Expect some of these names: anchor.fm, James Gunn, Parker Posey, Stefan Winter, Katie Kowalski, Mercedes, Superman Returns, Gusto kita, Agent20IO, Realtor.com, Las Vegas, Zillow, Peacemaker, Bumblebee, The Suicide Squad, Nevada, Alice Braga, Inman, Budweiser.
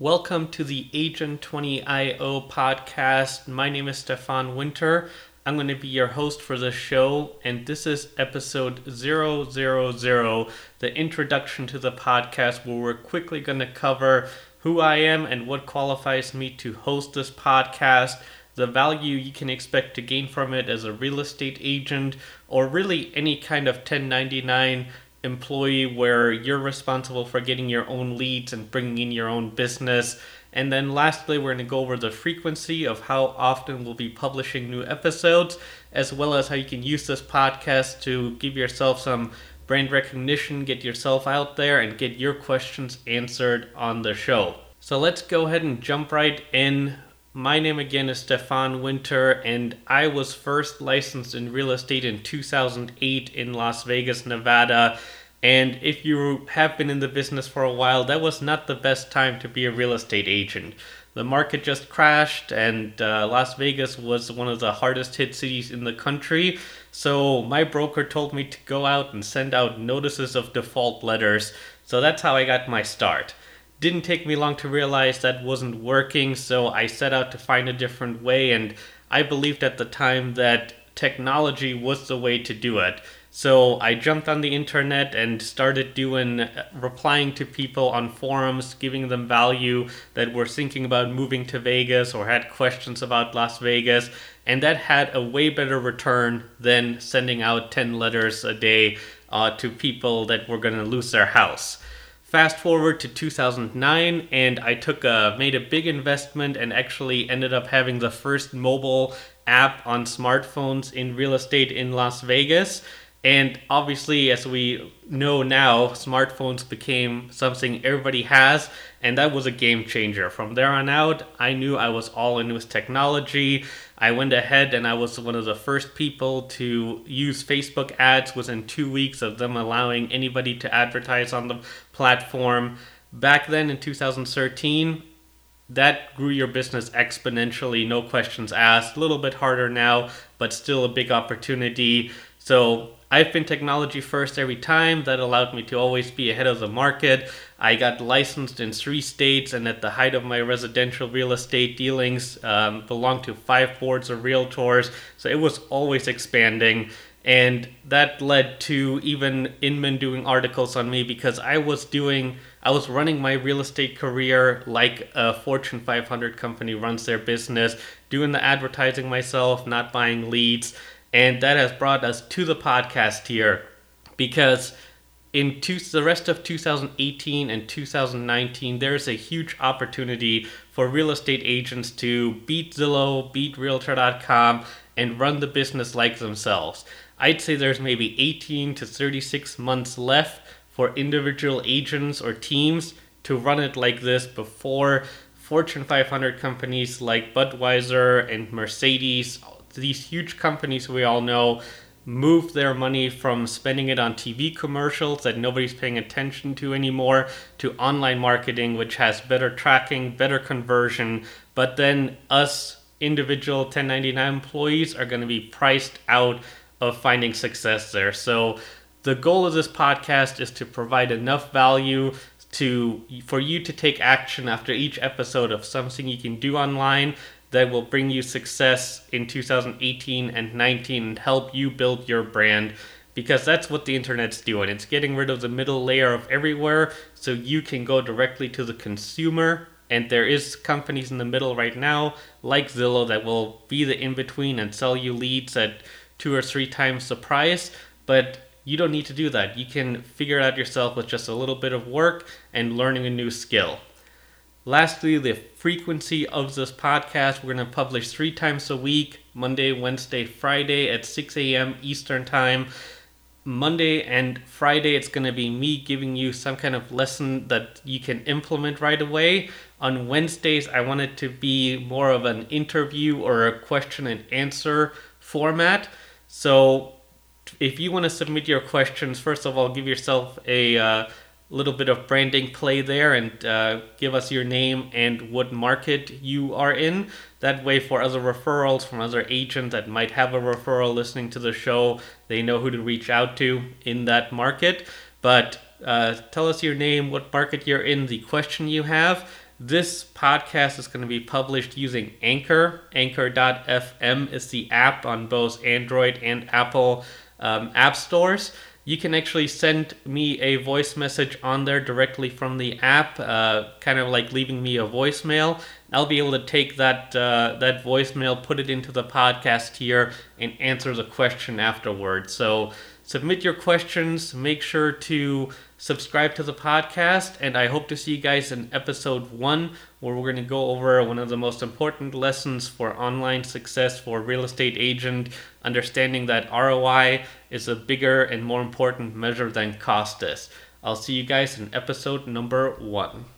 Welcome to the Agent20IO podcast. My name is Stefan Winter. I'm going to be your host for this show, and this is episode 000, the introduction to the podcast, where we're quickly going to cover who I am and what qualifies me to host this podcast, the value you can expect to gain from it as a real estate agent, or really any kind of 1099 employee where you're responsible for getting your own leads and bringing in your own business. And then lastly, we're going to go over the frequency of how often we'll be publishing new episodes, as well as how you can use this podcast to give yourself some brand recognition, get yourself out there, and get your questions answered on the show. So let's go ahead and jump right in. My name again is Stefan Winter, and I was first licensed in real estate in 2008 in Las Vegas, Nevada. And if you have been in the business for a while, that was not the best time to be a real estate agent. The market just crashed, and Las Vegas was one of the hardest hit cities in the country. So my broker told me to go out and send out notices of default letters. So that's how I got my start. Didn't take me long to realize that wasn't working, so I set out to find a different way, and I believed at the time that technology was the way to do it. So I jumped on the internet and started replying to people on forums, giving them value that were thinking about moving to Vegas or had questions about Las Vegas, and that had a way better return than sending out 10 letters a day to people that were going to lose their house. Fast forward to 2009, and I made a big investment and actually ended up having the first mobile app on smartphones in real estate in Las Vegas. And obviously, as we know now, smartphones became something everybody has, and that was a game changer. From there on out, I knew I was all in with technology. I went ahead and I was one of the first people to use Facebook ads within 2 weeks of them allowing anybody to advertise on the platform. Back then in 2013, that grew your business exponentially, no questions asked. A little bit harder now, but still a big opportunity. So I've been technology first every time. That allowed me to always be ahead of the market. I got licensed in 3 states, and at the height of my residential real estate dealings, belonged to 5 boards of realtors. So it was always expanding. And that led to even Inman doing articles on me because I was running my real estate career like a Fortune 500 company runs their business, doing the advertising myself, not buying leads. And that has brought us to the podcast here, because in the rest of 2018 and 2019, there's a huge opportunity for real estate agents to beat Zillow, beat Realtor.com, and run the business like themselves. I'd say there's maybe 18 to 36 months left for individual agents or teams to run it like this before Fortune 500 companies like Budweiser and Mercedes, these huge companies we all know, move their money from spending it on TV commercials that nobody's paying attention to anymore to online marketing, which has better tracking, better conversion. But then us individual 1099 employees are going to be priced out of finding success there. So the goal of this podcast is to provide enough value for you to take action after each episode of something you can do online that will bring you success in 2018 and 19 and help you build your brand, because that's what the internet's doing. It's getting rid of the middle layer of everywhere so you can go directly to the consumer. And there is companies in the middle right now like Zillow that will be the in-between and sell you leads at 2 or 3 times the price, but you don't need to do that. You can figure it out yourself with just a little bit of work and learning a new skill. Lastly, the frequency of this podcast. We're going to publish 3 times a week, Monday, Wednesday, Friday at 6 a.m. Eastern Time. Monday and Friday, it's going to be me giving you some kind of lesson that you can implement right away. On Wednesdays, I want it to be more of an interview or a question and answer format. So if you want to submit your questions, first of all, give yourself a little bit of branding play there and give us your name and what market you are in. That way, for other referrals from other agents that might have a referral listening to the show, they know who to reach out to in that market. But tell us your name, what market you're in, the question you have, This podcast is going to be published using Anchor. Anchor.fm is the app on both Android and Apple app stores. You can actually send me a voice message on there directly from the app, kind of like leaving me a voicemail. I'll be able to take that voicemail, put it into the podcast here, and answer the question afterwards. So submit your questions. Make sure to subscribe to the podcast, and I hope to see you guys in episode 1, where we're going to go over one of the most important lessons for online success for a real estate agent, understanding that ROI is a bigger and more important measure than cost is. I'll see you guys in episode number 1.